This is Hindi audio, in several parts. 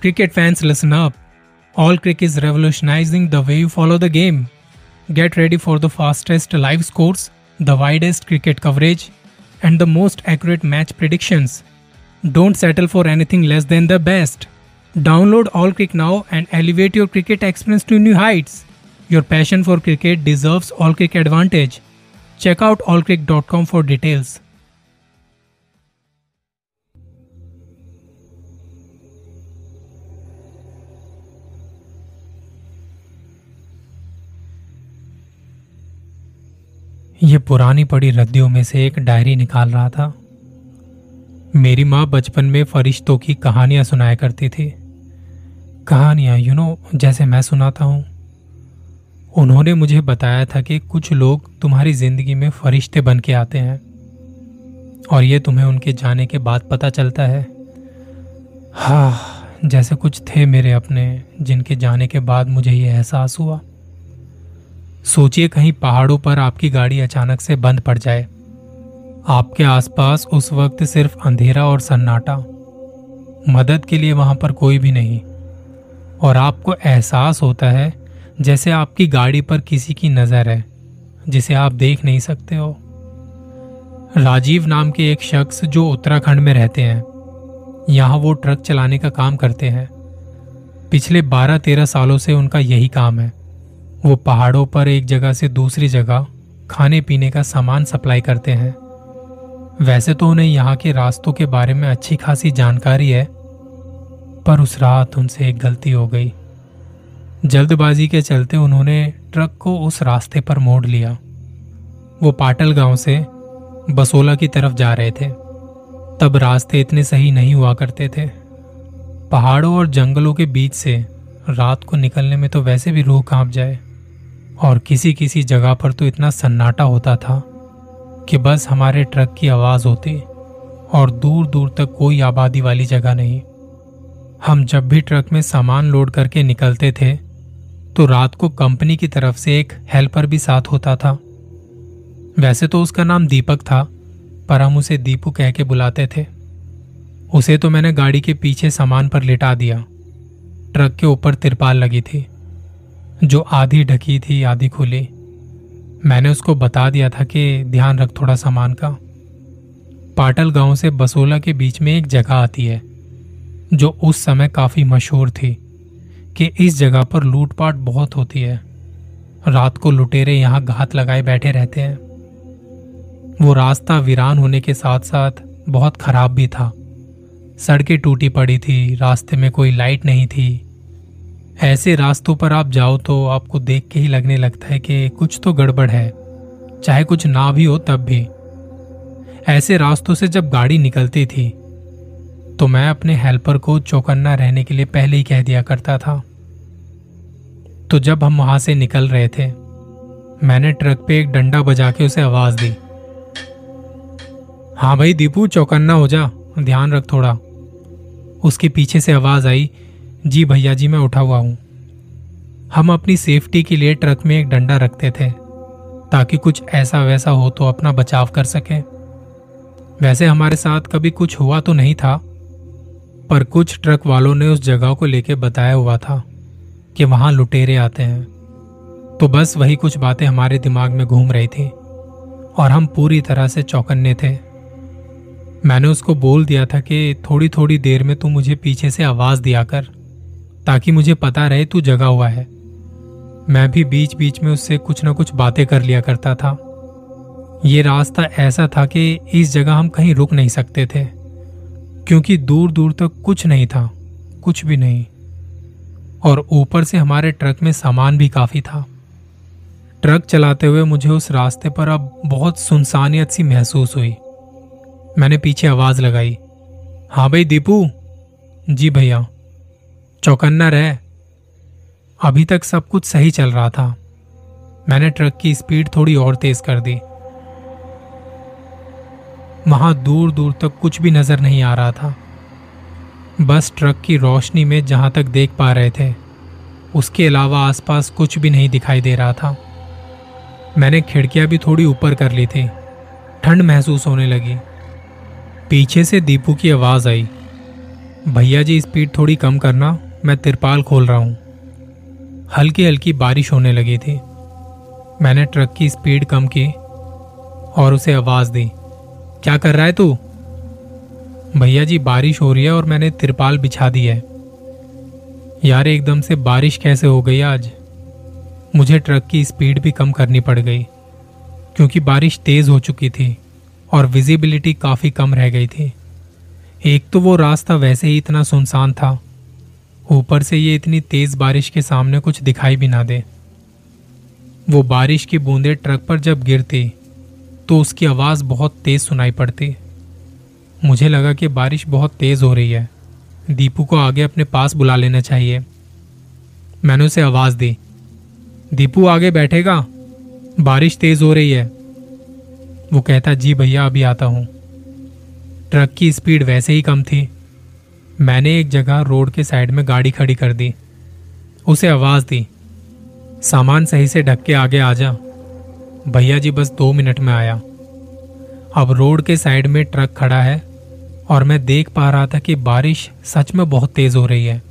Cricket fans, listen up. AllCric is revolutionizing the way you follow the game. Get ready for the fastest live scores, the widest cricket coverage, and the most accurate match predictions. Don't settle for anything less than the best. Download AllCric now and elevate your cricket experience to new heights. Your passion for cricket deserves AllCric advantage. Check out allcric.com for details. ये पुरानी पड़ी रद्दियों में से एक डायरी निकाल रहा था। मेरी माँ बचपन में फरिश्तों की कहानियाँ सुनाया करती थी। कहानियाँ जैसे मैं सुनाता हूँ। उन्होंने मुझे बताया था कि कुछ लोग तुम्हारी ज़िंदगी में फरिश्ते बन के आते हैं और ये तुम्हें उनके जाने के बाद पता चलता है। हाँ, जैसे कुछ थे मेरे अपने जिनके जाने के बाद मुझे ये एहसास हुआ। सोचिए कहीं पहाड़ों पर आपकी गाड़ी अचानक से बंद पड़ जाए। आपके आसपास उस वक्त सिर्फ अंधेरा और सन्नाटा, मदद के लिए वहां पर कोई भी नहीं, और आपको एहसास होता है जैसे आपकी गाड़ी पर किसी की नज़र है जिसे आप देख नहीं सकते हो। राजीव नाम के एक शख्स जो उत्तराखंड में रहते हैं, यहाँ वो ट्रक चलाने का काम करते हैं। पिछले 12-13 सालों से उनका यही काम है। वो पहाड़ों पर एक जगह से दूसरी जगह खाने पीने का सामान सप्लाई करते हैं। वैसे तो उन्हें यहाँ के रास्तों के बारे में अच्छी खासी जानकारी है, पर उस रात उनसे एक गलती हो गई। जल्दबाजी के चलते उन्होंने ट्रक को उस रास्ते पर मोड़ लिया। वो पाटल गांव से बसोला की तरफ जा रहे थे। तब रास्ते इतने सही नहीं हुआ करते थे। पहाड़ों और जंगलों के बीच से रात को निकलने में तो वैसे भी रूह कांप जाए, और किसी जगह पर तो इतना सन्नाटा होता था कि बस हमारे ट्रक की आवाज़ होती, और दूर दूर तक कोई आबादी वाली जगह नहीं। हम जब भी ट्रक में सामान लोड करके निकलते थे तो रात को कंपनी की तरफ से एक हेल्पर भी साथ होता था। वैसे तो उसका नाम दीपक था, पर हम उसे दीपू कह के बुलाते थे। उसे तो मैंने गाड़ी के पीछे सामान पर लिटा दिया। ट्रक के ऊपर तिरपाल लगी थी जो आधी ढकी थी आधी खुली। मैंने उसको बता दिया था कि ध्यान रख थोड़ा सामान का। पाटल गांव से बसोला के बीच में एक जगह आती है जो उस समय काफ़ी मशहूर थी कि इस जगह पर लूटपाट बहुत होती है। रात को लुटेरे यहाँ घात लगाए बैठे रहते हैं। वो रास्ता वीरान होने के साथ साथ बहुत खराब भी था। सड़कें टूटी पड़ी थी, रास्ते में कोई लाइट नहीं थी। ऐसे रास्तों पर आप जाओ तो आपको देख के ही लगने लगता है कि कुछ तो गड़बड़ है, चाहे कुछ ना भी हो तब भी। ऐसे रास्तों से जब गाड़ी निकलती थी तो मैं अपने हेल्पर को चौकन्ना रहने के लिए पहले ही कह दिया करता था। तो जब हम वहाँ से निकल रहे थे, मैंने ट्रक पे एक डंडा बजा के उसे आवाज़ दी। हाँ भाई दीपू, चौकन्ना हो जा, ध्यान रख थोड़ा। उसके पीछे से आवाज़ आई, जी भैया जी मैं उठा हुआ हूँ। हम अपनी सेफ्टी के लिए ट्रक में एक डंडा रखते थे ताकि कुछ ऐसा वैसा हो तो अपना बचाव कर सकें। वैसे हमारे साथ कभी कुछ हुआ तो नहीं था, पर कुछ ट्रक वालों ने उस जगह को लेके बताया हुआ था कि वहाँ लुटेरे आते हैं। तो बस वही कुछ बातें हमारे दिमाग में घूम रही थी और हम पूरी तरह से चौकन्ने थे। मैंने उसको बोल दिया था कि थोड़ी थोड़ी देर में तू मुझे पीछे से आवाज़ दिया कर ताकि मुझे पता रहे तू जगा हुआ है। मैं भी बीच बीच में उससे कुछ ना कुछ बातें कर लिया करता था। ये रास्ता ऐसा था कि इस जगह हम कहीं रुक नहीं सकते थे क्योंकि दूर दूर तक कुछ नहीं था, कुछ भी नहीं, और ऊपर से हमारे ट्रक में सामान भी काफ़ी था। ट्रक चलाते हुए मुझे उस रास्ते पर अब बहुत सुनसानियत सी महसूस हुई। मैंने पीछे आवाज़ लगाई, हाँ भाई दीपू। जी भैया, चौकन्ना रह। अभी तक सब कुछ सही चल रहा था। मैंने ट्रक की स्पीड थोड़ी और तेज़ कर दी। वहाँ दूर दूर तक कुछ भी नज़र नहीं आ रहा था। बस ट्रक की रोशनी में जहाँ तक देख पा रहे थे, उसके अलावा आसपास कुछ भी नहीं दिखाई दे रहा था। मैंने खिड़कियाँ भी थोड़ी ऊपर कर ली थी। ठंड महसूस होने लगी। पीछे से दीपू की आवाज़ आई, भैया जी स्पीड थोड़ी कम करना, मैं तिरपाल खोल रहा हूँ। हल्की हल्की बारिश होने लगी थी। मैंने ट्रक की स्पीड कम की और उसे आवाज़ दी, क्या कर रहा है तू? भैया जी बारिश हो रही है और मैंने तिरपाल बिछा दी है। यार एकदम से बारिश कैसे हो गई आज? मुझे ट्रक की स्पीड भी कम करनी पड़ गई क्योंकि बारिश तेज़ हो चुकी थी और विजिबिलिटी काफ़ी कम रह गई थी। एक तो वो रास्ता वैसे ही इतना सुनसान था, ऊपर से ये इतनी तेज़ बारिश के सामने कुछ दिखाई भी ना दे। वो बारिश की बूंदें ट्रक पर जब गिरती तो उसकी आवाज़ बहुत तेज़ सुनाई पड़ती। मुझे लगा कि बारिश बहुत तेज़ हो रही है, दीपू को आगे अपने पास बुला लेना चाहिए। मैंने उसे आवाज़ दी, दीपू आगे बैठेगा, बारिश तेज़ हो रही है। वो कहता, जी भैया अभी आता हूँ। ट्रक की स्पीड वैसे ही कम थी। मैंने एक जगह रोड के साइड में गाड़ी खड़ी कर दी, उसे आवाज़ दी, सामान सही से ढक के आगे आ जा। भैया जी बस 2 मिनट में आया। अब रोड के साइड में ट्रक खड़ा है और मैं देख पा रहा था कि बारिश सच में बहुत तेज़ हो रही है।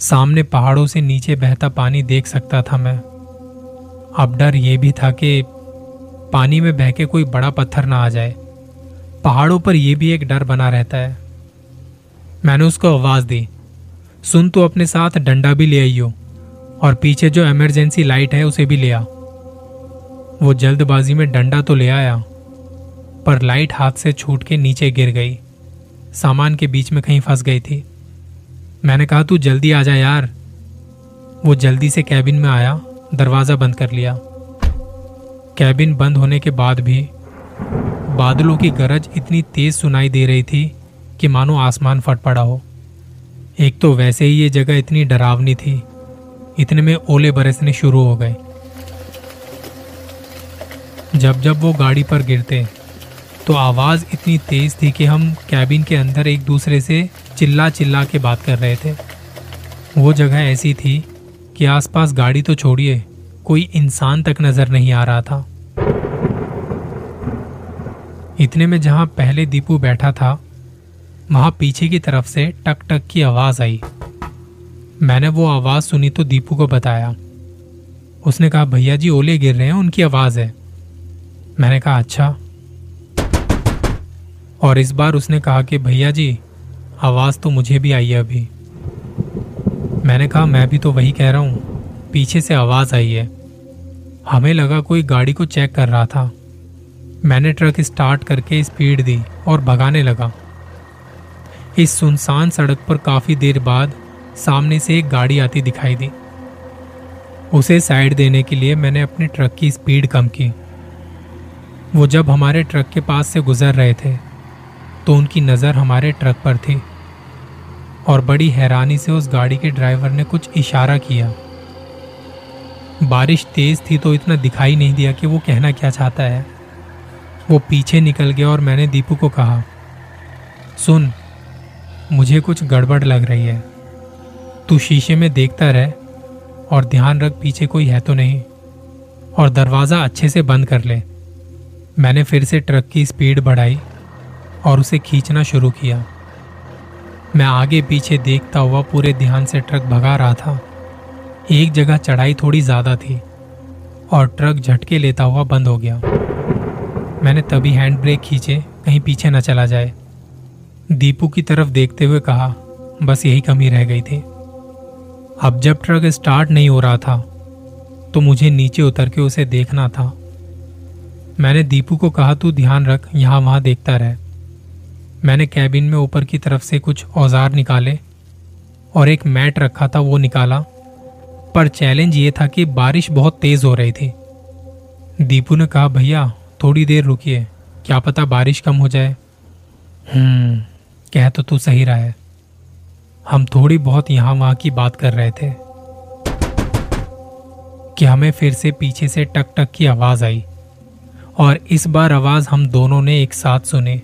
सामने पहाड़ों से नीचे बहता पानी देख सकता था मैं। अब डर ये भी था कि पानी में बह के कोई बड़ा पत्थर ना आ जाए। पहाड़ों पर यह भी एक डर बना रहता है। मैंने उसको आवाज़ दी, सुन तू अपने साथ डंडा भी ले आई हो और पीछे जो इमरजेंसी लाइट है उसे भी ले आ। वो जल्दबाजी में डंडा तो ले आया पर लाइट हाथ से छूट के नीचे गिर गई, सामान के बीच में कहीं फंस गई थी। मैंने कहा, तू जल्दी आ जा यार। वो जल्दी से कैबिन में आया, दरवाज़ा बंद कर लिया। कैबिन बंद होने के बाद भी बादलों की गरज इतनी तेज़ सुनाई दे रही थी कि मानो आसमान फट पड़ा हो। एक तो वैसे ही ये जगह इतनी डरावनी थी, इतने में ओले बरसने शुरू हो गए। जब जब वो गाड़ी पर गिरते तो आवाज़ इतनी तेज़ थी कि हम कैबिन के अंदर एक दूसरे से चिल्ला चिल्ला के बात कर रहे थे। वो जगह ऐसी थी कि आसपास गाड़ी तो छोड़िए, कोई इंसान तक नज़र नहीं आ रहा था। इतने में जहाँ पहले दीपू बैठा था वहाँ पीछे की तरफ से टक टक की आवाज़ आई। मैंने वो आवाज़ सुनी तो दीपू को बताया। उसने कहा, भैया जी ओले गिर रहे हैं, उनकी आवाज़ है। मैंने कहा अच्छा। और इस बार उसने कहा कि भैया जी आवाज़ तो मुझे भी आई है अभी। मैंने कहा, मैं भी तो वही कह रहा हूँ, पीछे से आवाज़ आई है। हमें लगा कोई गाड़ी को चेक कर रहा था। मैंने ट्रक स्टार्ट करके स्पीड दी और भगाने लगा। इस सुनसान सड़क पर काफ़ी देर बाद सामने से एक गाड़ी आती दिखाई दी। उसे साइड देने के लिए मैंने अपने ट्रक की स्पीड कम की। वो जब हमारे ट्रक के पास से गुज़र रहे थे तो उनकी नज़र हमारे ट्रक पर थी और बड़ी हैरानी से उस गाड़ी के ड्राइवर ने कुछ इशारा किया। बारिश तेज़ थी तो इतना दिखाई नहीं दिया कि वो कहना क्या चाहता है। वो पीछे निकल गया और मैंने दीपू को कहा, सुन मुझे कुछ गड़बड़ लग रही है, तू शीशे में देखता रह और ध्यान रख पीछे कोई है तो नहीं, और दरवाज़ा अच्छे से बंद कर ले। मैंने फिर से ट्रक की स्पीड बढ़ाई और उसे खींचना शुरू किया। मैं आगे पीछे देखता हुआ पूरे ध्यान से ट्रक भगा रहा था। एक जगह चढ़ाई थोड़ी ज़्यादा थी और ट्रक झटके लेता हुआ बंद हो गया। मैंने तभी हैंड ब्रेक खींचे, कहीं पीछे ना चला जाए। दीपू की तरफ देखते हुए कहा, बस यही कमी रह गई थी। अब जब ट्रक स्टार्ट नहीं हो रहा था तो मुझे नीचे उतर के उसे देखना था। मैंने दीपू को कहा, तू ध्यान रख, यहाँ वहाँ देखता रहे। मैंने कैबिन में ऊपर की तरफ से कुछ औजार निकाले और एक मैट रखा था वो निकाला, पर चैलेंज ये था कि बारिश बहुत तेज़ हो रही थी। दीपू ने कहा, भैया थोड़ी देर रुकिए, क्या पता बारिश कम हो जाए। कह तो तू सही रहा है। हम थोड़ी बहुत यहाँ वहाँ की बात कर रहे थे कि हमें फिर से पीछे से टक टक की आवाज़ आई और इस बार आवाज़ हम दोनों ने एक साथ सुनी।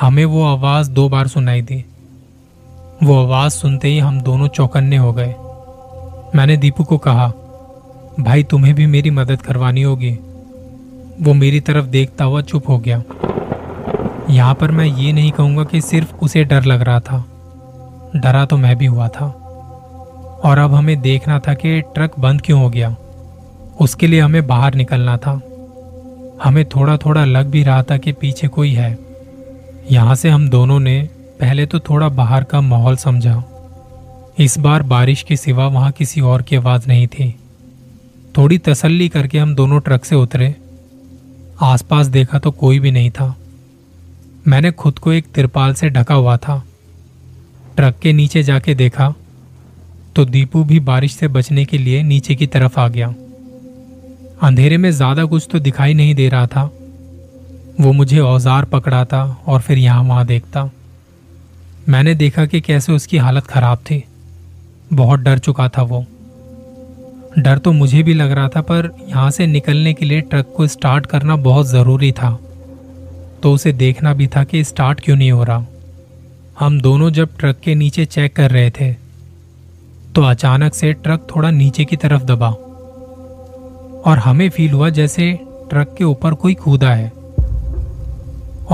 हमें वो आवाज़ 2 बार सुनाई दी। वो आवाज़ सुनते ही हम दोनों चौकन्ने हो गए। मैंने दीपू को कहा, भाई तुम्हें भी मेरी मदद करवानी होगी। वो मेरी तरफ देखता हुआ चुप हो गया। यहाँ पर मैं ये नहीं कहूँगा कि सिर्फ उसे डर लग रहा था, डरा तो मैं भी हुआ था। और अब हमें देखना था कि ट्रक बंद क्यों हो गया, उसके लिए हमें बाहर निकलना था। हमें थोड़ा थोड़ा लग भी रहा था कि पीछे कोई है। यहाँ से हम दोनों ने पहले तो थोड़ा बाहर का माहौल समझा। इस बार बारिश के सिवा वहाँ किसी और की आवाज़ नहीं थी। थोड़ी तसल्ली करके हम दोनों ट्रक से उतरे। आसपास देखा तो कोई भी नहीं था। मैंने खुद को एक तिरपाल से ढका हुआ था। ट्रक के नीचे जाके देखा तो दीपू भी बारिश से बचने के लिए नीचे की तरफ आ गया। अंधेरे में ज़्यादा कुछ तो दिखाई नहीं दे रहा था। वो मुझे औजार पकड़ाता और फिर यहाँ वहाँ देखता। मैंने देखा कि कैसे उसकी हालत ख़राब थी। बहुत डर चुका था वो। डर तो मुझे भी लग रहा था, पर यहाँ से निकलने के लिए ट्रक को स्टार्ट करना बहुत ज़रूरी था, तो उसे देखना भी था कि स्टार्ट क्यों नहीं हो रहा। हम दोनों जब ट्रक के नीचे चेक कर रहे थे तो अचानक से ट्रक थोड़ा नीचे की तरफ दबा और हमें फील हुआ जैसे ट्रक के ऊपर कोई कूदा है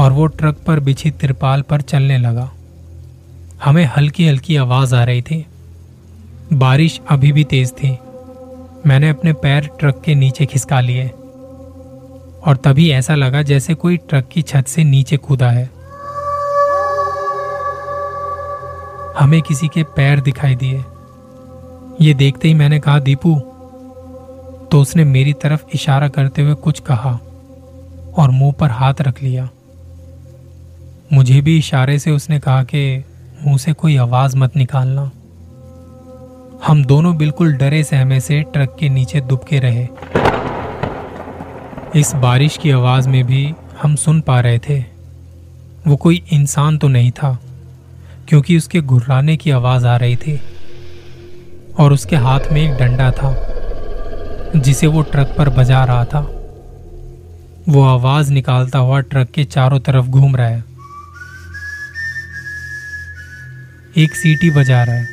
और वो ट्रक पर बिछी तिरपाल पर चलने लगा। हमें हल्की हल्की आवाज़ आ रही थी। बारिश अभी भी तेज़ थी। मैंने अपने पैर ट्रक के नीचे खिसका लिए और तभी ऐसा लगा जैसे कोई ट्रक की छत से नीचे कूदा है। हमें किसी के पैर दिखाई दिए। ये देखते ही मैंने कहा, दीपू, तो उसने मेरी तरफ इशारा करते हुए कुछ कहा और मुंह पर हाथ रख लिया। मुझे भी इशारे से उसने कहा कि मुंह से कोई आवाज़ मत निकालना। हम दोनों बिल्कुल डरे सहमे से ट्रक के नीचे दुबके रहे। इस बारिश की आवाज़ में भी हम सुन पा रहे थे वो कोई इंसान तो नहीं था, क्योंकि उसके घुर्राने की आवाज़ आ रही थी और उसके हाथ में एक डंडा था जिसे वो ट्रक पर बजा रहा था। वो आवाज़ निकालता हुआ ट्रक के चारों तरफ घूम रहा है, एक सीटी बजा रहा है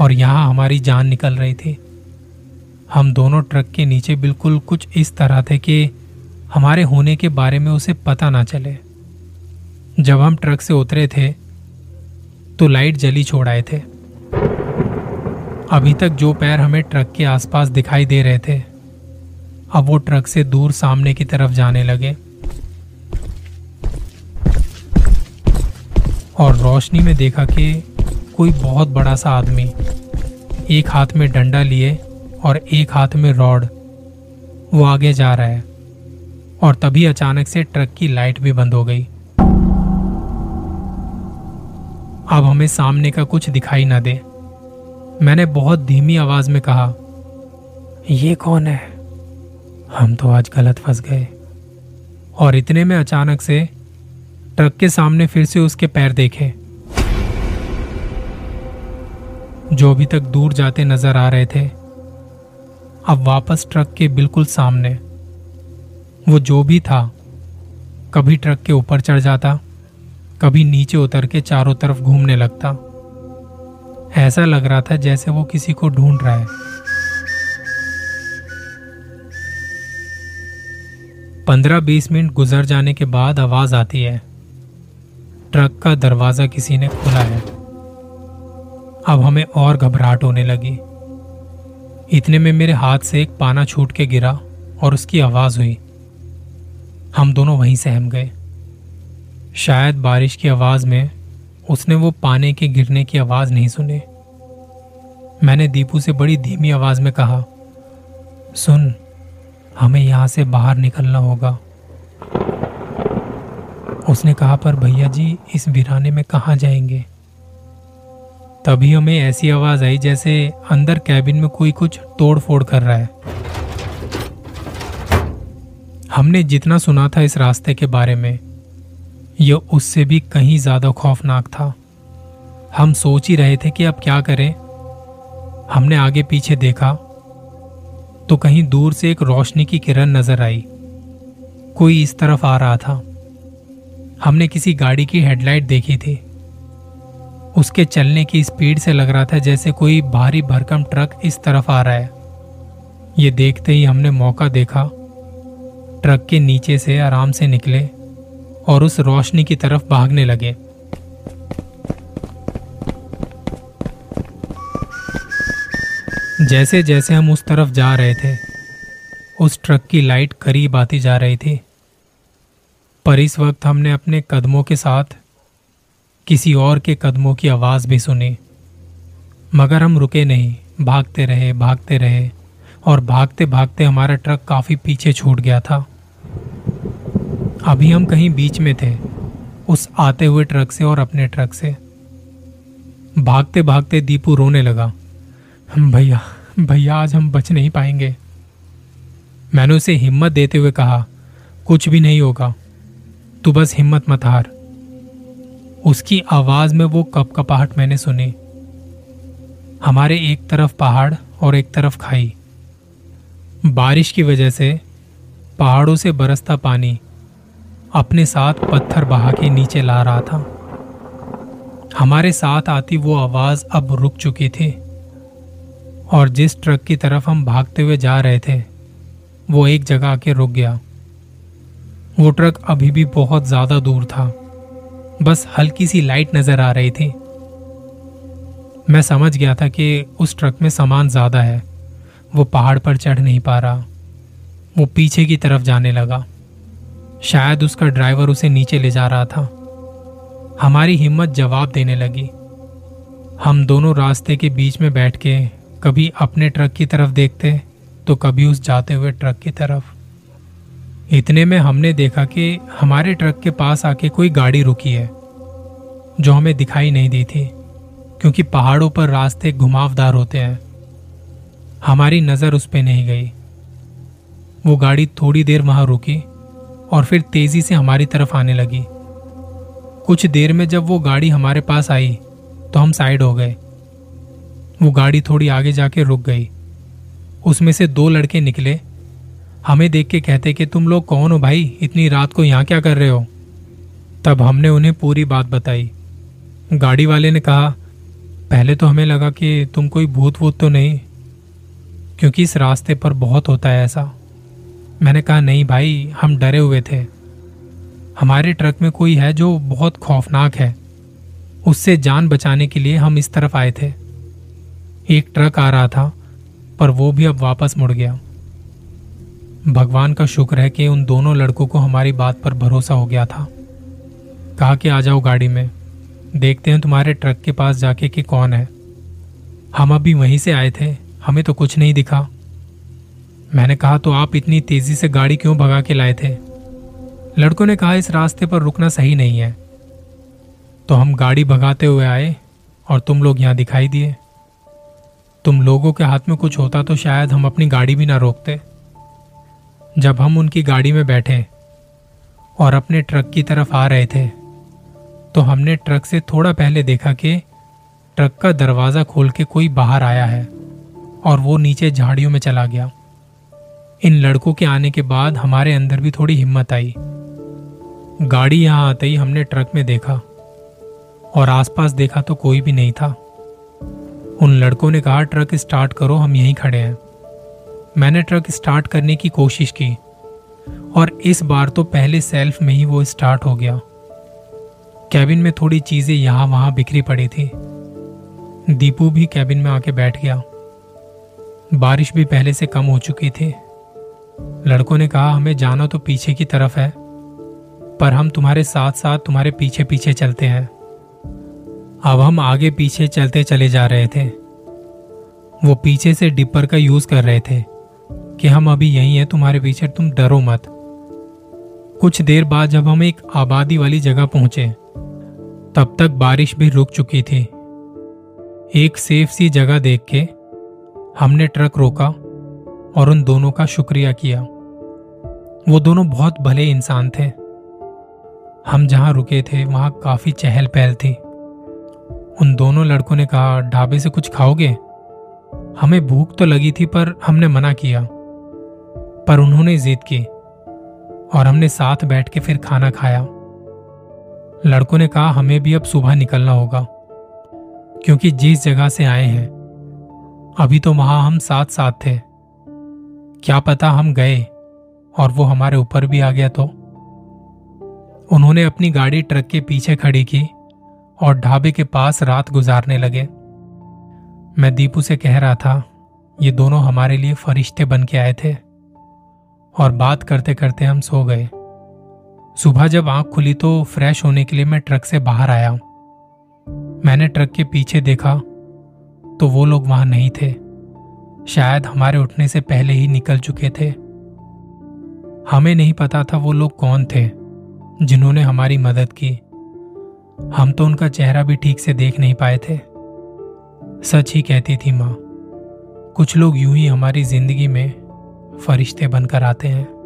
और यहाँ हमारी जान निकल रही थी। हम दोनों ट्रक के नीचे बिल्कुल कुछ इस तरह थे कि हमारे होने के बारे में उसे पता ना चले। जब हम ट्रक से उतरे थे तो लाइट जली छोड़ाए थे। अभी तक जो पैर हमें ट्रक के आसपास दिखाई दे रहे थे अब वो ट्रक से दूर सामने की तरफ जाने लगे और रोशनी में देखा कि कोई बहुत बड़ा सा आदमी, एक हाथ में डंडा लिए और एक हाथ में रॉड, वो आगे जा रहा है। और तभी अचानक से ट्रक की लाइट भी बंद हो गई। अब हमें सामने का कुछ दिखाई ना दे। मैंने बहुत धीमी आवाज में कहा, ये कौन है? हम तो आज गलत फंस गए। और इतने में अचानक से ट्रक के सामने फिर से उसके पैर देखे जो अभी तक दूर जाते नजर आ रहे थे। अब वापस ट्रक के बिल्कुल सामने। वो जो भी था कभी ट्रक के ऊपर चढ़ जाता, कभी नीचे उतर के चारों तरफ घूमने लगता। ऐसा लग रहा था जैसे वो किसी को ढूंढ रहा है। पंद्रह 20 मिनट गुजर जाने के बाद आवाज आती है, ट्रक का दरवाजा किसी ने खोला है। अब हमें और घबराहट होने लगी। इतने में मेरे हाथ से एक पाना छूट के गिरा और उसकी आवाज हुई। हम दोनों वहीं सहम गए। शायद बारिश की आवाज में उसने वो पाने के गिरने की आवाज़ नहीं सुनी। मैंने दीपू से बड़ी धीमी आवाज़ में कहा, सुन, हमें यहाँ से बाहर निकलना होगा। उसने कहा, पर भैया जी, इस वीराने में कहाँ जाएंगे? तभी हमें ऐसी आवाज़ आई जैसे अंदर कैबिन में कोई कुछ तोड़ फोड़ कर रहा है। हमने जितना सुना था इस रास्ते के बारे में, यह उससे भी कहीं ज़्यादा खौफनाक था। हम सोच ही रहे थे कि अब क्या करें। हमने आगे पीछे देखा तो कहीं दूर से एक रोशनी की किरण नज़र आई। कोई इस तरफ आ रहा था। हमने किसी गाड़ी की हेडलाइट देखी थी। उसके चलने की स्पीड से लग रहा था जैसे कोई भारी भरकम ट्रक इस तरफ आ रहा है। ये देखते ही हमने मौका देखा, ट्रक के नीचे से आराम से निकले और उस रोशनी की तरफ भागने लगे। जैसे जैसे हम उस तरफ जा रहे थे उस ट्रक की लाइट करीब आती जा रही थी, पर इस वक्त हमने अपने कदमों के साथ किसी और के कदमों की आवाज़ भी सुनी। मगर हम रुके नहीं, भागते रहे और भागते भागते हमारा ट्रक काफ़ी पीछे छूट गया था। अभी हम कहीं बीच में थे, उस आते हुए ट्रक से और अपने ट्रक से। भागते भागते दीपू रोने लगा, भैया आज हम बच नहीं पाएंगे। मैंने उसे हिम्मत देते हुए कहा, कुछ भी नहीं होगा, तू बस हिम्मत मत हार। उसकी आवाज़ में वो कपकपाहट मैंने सुनी। हमारे एक तरफ पहाड़ और एक तरफ खाई। बारिश की वजह से पहाड़ों से बरसता पानी अपने साथ पत्थर बहा के नीचे ला रहा था। हमारे साथ आती वो आवाज़ अब रुक चुकी थी और जिस ट्रक की तरफ हम भागते हुए जा रहे थे वो एक जगह आके रुक गया। वो ट्रक अभी भी बहुत ज़्यादा दूर था, बस हल्की सी लाइट नज़र आ रही थी। मैं समझ गया था कि उस ट्रक में सामान ज़्यादा है, वो पहाड़ पर चढ़ नहीं पा रहा। वो पीछे की तरफ जाने लगा, शायद उसका ड्राइवर उसे नीचे ले जा रहा था। हमारी हिम्मत जवाब देने लगी। हम दोनों रास्ते के बीच में बैठ के कभी अपने ट्रक की तरफ देखते तो कभी उस जाते हुए ट्रक की तरफ। इतने में हमने देखा कि हमारे ट्रक के पास आके कोई गाड़ी रुकी है, जो हमें दिखाई नहीं दी थी क्योंकि पहाड़ों पर रास्ते घुमावदार होते हैं। हमारी नज़र उस पर नहीं गई। वो गाड़ी थोड़ी देर वहाँ रुकी और फिर तेज़ी से हमारी तरफ आने लगी। कुछ देर में जब वो गाड़ी हमारे पास आई तो हम साइड हो गए। वो गाड़ी थोड़ी आगे जाके रुक गई। उसमें से दो लड़के निकले, हमें देख के कहते कि तुम लोग कौन हो भाई, इतनी रात को यहाँ क्या कर रहे हो। तब हमने उन्हें पूरी बात बताई। गाड़ी वाले ने कहा, पहले तो हमें लगा कि तुम कोई भूत वूत तो नहीं, क्योंकि इस रास्ते पर बहुत होता है ऐसा। मैंने कहा, नहीं भाई, हम डरे हुए थे, हमारे ट्रक में कोई है जो बहुत खौफनाक है, उससे जान बचाने के लिए हम इस तरफ आए थे। एक ट्रक आ रहा था पर वो भी अब वापस मुड़ गया। भगवान का शुक्र है कि उन दोनों लड़कों को हमारी बात पर भरोसा हो गया था। कहा कि आ जाओ गाड़ी में, देखते हैं तुम्हारे ट्रक के पास जाके कि कौन है। हम अभी वहीं से आए थे, हमें तो कुछ नहीं दिखा। मैंने कहा, तो आप इतनी तेज़ी से गाड़ी क्यों भगा के लाए थे। लड़कों ने कहा, इस रास्ते पर रुकना सही नहीं है। तो हम गाड़ी भगाते हुए आए और तुम लोग यहाँ दिखाई दिए। तुम लोगों के हाथ में कुछ होता तो शायद हम अपनी गाड़ी भी ना रोकते। जब हम उनकी गाड़ी में बैठे और अपने ट्रक की तरफ आ रहे थे तो हमने ट्रक से थोड़ा पहले देखा कि ट्रक का दरवाज़ा खोल के कोई बाहर आया है और वो नीचे झाड़ियों में चला गया। इन लड़कों के आने के बाद हमारे अंदर भी थोड़ी हिम्मत आई। गाड़ी यहाँ आते ही हमने ट्रक में देखा और आसपास देखा तो कोई भी नहीं था। उन लड़कों ने कहा, ट्रक स्टार्ट करो, हम यहीं खड़े हैं। मैंने ट्रक स्टार्ट करने की कोशिश की और इस बार तो पहले सेल्फ में ही वो स्टार्ट हो गया। कैबिन में थोड़ी चीज़ें यहाँ वहाँ बिखरी पड़ी थी। दीपू भी कैबिन में आके बैठ गया। बारिश भी पहले से कम हो चुकी थी। लड़कों ने कहा, हमें जाना तो पीछे की तरफ है, पर हम तुम्हारे साथ साथ तुम्हारे पीछे पीछे चलते हैं। अब हम आगे पीछे चलते चले जा रहे थे। वो पीछे से डिपर का यूज़ कर रहे थे कि हम अभी यहीं हैं तुम्हारे पीछे, तुम डरो मत। कुछ देर बाद जब हम एक आबादी वाली जगह पहुंचे तब तक बारिश भी रुक चुकी थी। एक सेफ सी जगह देख के हमने ट्रक रोका और उन दोनों का शुक्रिया किया। वो दोनों बहुत भले इंसान थे। हम जहाँ रुके थे वहाँ काफ़ी चहल पहल थी। उन दोनों लड़कों ने कहा, ढाबे से कुछ खाओगे। हमें भूख तो लगी थी पर हमने मना किया, पर उन्होंने जिद की और हमने साथ बैठ के फिर खाना खाया। लड़कों ने कहा, हमें भी अब सुबह निकलना होगा क्योंकि जिस जगह से आए हैं, अभी तो वहाँ हम साथ साथ थे, क्या पता हम गए और वो हमारे ऊपर भी आ गया। तो उन्होंने अपनी गाड़ी ट्रक के पीछे खड़ी की और ढाबे के पास रात गुजारने लगे। मैं दीपू से कह रहा था, ये दोनों हमारे लिए फरिश्ते बन के आए थे। और बात करते करते हम सो गए। सुबह जब आंख खुली तो फ्रेश होने के लिए मैं ट्रक से बाहर आया। मैंने ट्रक के पीछे देखा तो वो लोग वहां नहीं थे, शायद हमारे उठने से पहले ही निकल चुके थे। हमें नहीं पता था वो लोग कौन थे जिन्होंने हमारी मदद की। हम तो उनका चेहरा भी ठीक से देख नहीं पाए थे। सच ही कहती थी माँ, कुछ लोग यूं ही हमारी जिंदगी में फरिश्ते बनकर आते हैं।